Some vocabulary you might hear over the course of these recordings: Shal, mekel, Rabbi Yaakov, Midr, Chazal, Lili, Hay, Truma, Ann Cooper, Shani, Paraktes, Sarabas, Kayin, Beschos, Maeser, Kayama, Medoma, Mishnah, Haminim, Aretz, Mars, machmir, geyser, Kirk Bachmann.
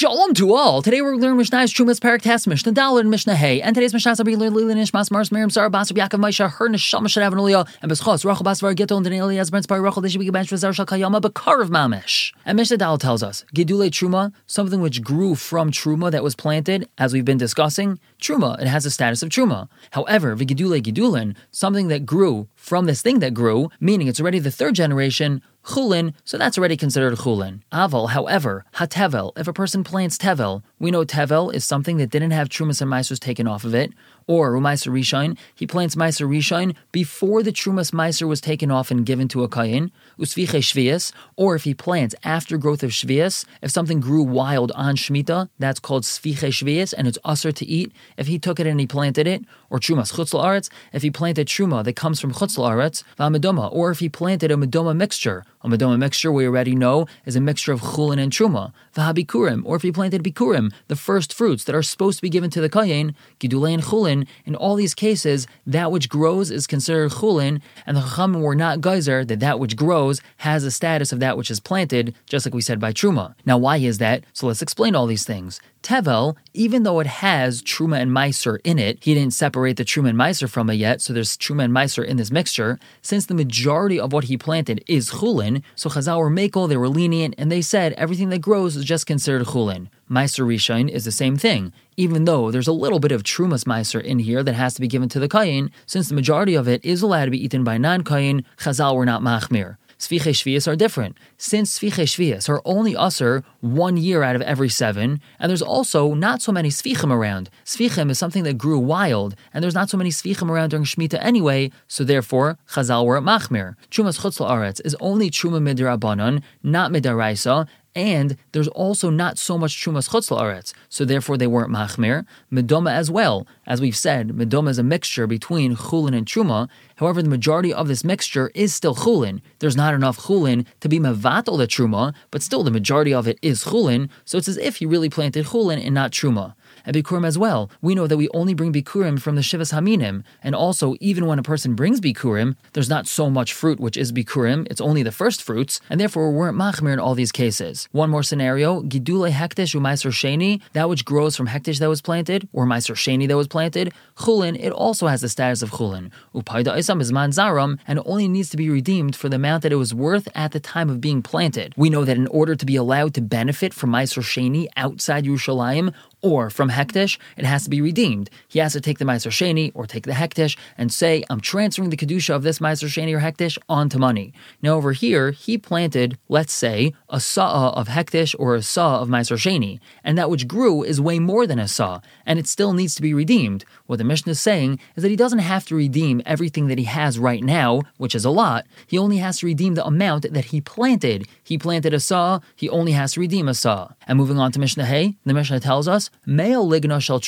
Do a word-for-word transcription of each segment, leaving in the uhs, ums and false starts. Shalom to all! Today we're learning Mishnah's Truma's Paraktes, Mishnah Dalal, and Mishnah Hay. And today's Mishnah's Rabbi Lili, Nishmas, Mars, Miriam, Sarabas, Rabbi Yaakov, Maeser, her Nishama should have an Lili, and Beschos, Rachel, Basvar, Gidule, and Daniel, as Brent's by Rachel, they should be a bench with Zar Shal Kayama, Bakar of Mamish. And Mishnah Dalal tells us, Gidule Truma, something which grew from Truma that was planted, as we've been discussing, Truma, it has the status of Truma. However, Vigidule Gidulin, something that grew from this thing that grew, meaning it's already the third generation, Chulin, so that's already considered Chulin. Aval, however, ha-tevel, if a person plants tevel, we know tevel is something that didn't have Trumas and Maesers taken off of it, or Umaisar Rishon, he plants Maeser Rishon before the Trumas Maeser was taken off and given to a Kayin, Usvichei Shviyas, or if he plants after growth of Shvias, if something grew wild on Shemitah, that's called Sfichei Shviyas, and it's usher to eat, if he took it and he planted it, or Trumas chutzla Aretz, if he planted Truma that comes from chutzla Aretz, Medoma, or if he planted a Medoma mixture, a Medoma mixture we already know is a mixture of Chulin and Truma. Bikurim, or if he planted bikurim, the first fruits that are supposed to be given to the Kayin, Gidule and Chulin, in all these cases, that which grows is considered Chulin, and the Chachamim were not geyser that that which grows has the status of that which is planted, just like we said by Truma. Now why is that? So let's explain all these things. Tevel, even though it has Truma and Maeser in it, he didn't separate the Truma and Maeser from it yet, so there's Truma and Maeser in this mixture, since the majority of what he planted is Chulin, so Chazal were Mekel, they were lenient, and they said everything that grows is just considered Chulin. Maeser Rishon is the same thing, even though there's a little bit of Trumas Maeser in here that has to be given to the Kayin, since the majority of it is allowed to be eaten by non-Kayin, Chazal were not machmir. Sfichei Shviyas are different, since Sfichei Shviyas are only usher one year out of every seven, and there's also not so many svichim around. Svichim is something that grew wild, and there's not so many svichim around during Shemitah anyway, so therefore, Chazal were at machmir. Trumas chutzla Aretz is only Truma Midr Abanon, not Midaraisa, and there's also not so much Trumas Chutzla Aretz, so therefore they weren't Machmir. Medoma as well. As we've said, Medoma is a mixture between Chulin and Truma. However, the majority of this mixture is still Chulin. There's not enough Chulin to be Mevatel the Truma, but still the majority of it is Chulin, so it's as if he really planted Chulin and not Truma. And Bikurim as well. We know that we only bring Bikurim from the Shivas Haminim, and also, even when a person brings Bikurim, there's not so much fruit which is Bikurim, it's only the first fruits, and therefore we weren't Machmir in all these cases. One more scenario, Gidule Hektish u'Maiser Shani, that which grows from Hektish that was planted, or Maiser Shani that was planted, Chulin, it also has the status of Chulin. U'Paida Isam is Man Zaram, and it only needs to be redeemed for the amount that it was worth at the time of being planted. We know that in order to be allowed to benefit from Maiser Shani outside Yerushalayim, or from Hektish, it has to be redeemed. He has to take the Maeser Sheni, or take the Hektish, and say, I'm transferring the Kedusha of this Maeser Sheni or Hektish onto money. Now over here, he planted, let's say, a Sa'ah of Hektish or a Sa'ah of Maeser Sheni, and that which grew is way more than a Sa'ah, and it still needs to be redeemed. What the Mishnah is saying is that he doesn't have to redeem everything that he has right now, which is a lot. He only has to redeem the amount that he planted. He planted a Sa'ah, he only has to redeem a Sa'ah. And moving on to Mishnah Hay, the Mishnah tells us, he has a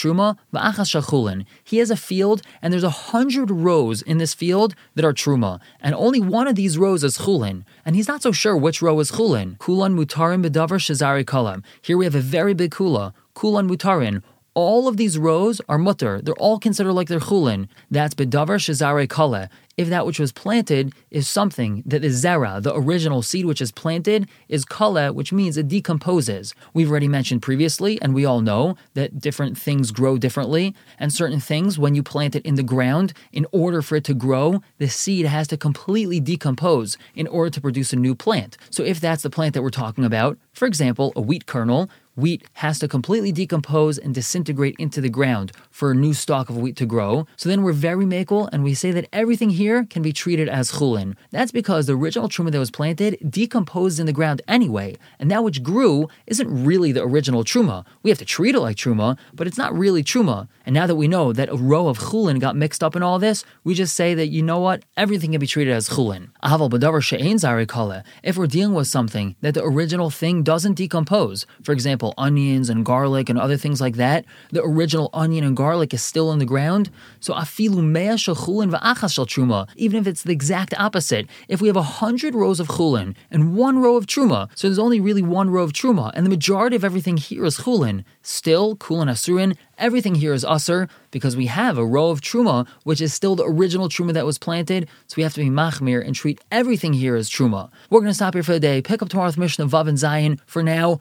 field, and there's a hundred rows in this field that are Truma, and only one of these rows is Chulin, and he's not so sure which row is Chulin. Kulan mutarin bedavar shezari kalam. Here we have a very big kula. Kulan mutarin. All of these rows are mutter. They're all considered like they're Chulin. That's bedavar shezare kala. If that which was planted is something that is zera, the original seed which is planted, is kala, which means it decomposes. We've already mentioned previously, and we all know, that different things grow differently, and certain things, when you plant it in the ground, in order for it to grow, the seed has to completely decompose in order to produce a new plant. So if that's the plant that we're talking about, for example, a wheat kernel, wheat has to completely decompose and disintegrate into the ground for a new stalk of wheat to grow. So then we're very makel, and we say that everything here can be treated as chulin. That's because the original truma that was planted decomposed in the ground anyway, and that which grew isn't really the original truma. We have to treat it like truma, but it's not really truma. And now that we know that a row of chulin got mixed up in all this, we just say that, you know what, everything can be treated as chulin. Aval b'davar she'ein zarei kala, if we're dealing with something that the original thing doesn't decompose, for example, onions and garlic and other things like that, the original onion and garlic is still in the ground. So afilu mea shel chulin va'achas shel truma, even if it's the exact opposite, if we have a hundred rows of chulin and one row of truma, so there's only really one row of truma, and the majority of everything here is chulin, still kulin asurin, everything here is usur, because we have a row of truma, which is still the original truma that was planted, so we have to be machmir and treat everything here as truma. We're going to stop here for the day, pick up tomorrow with Mishnah Vav and Zion. For now,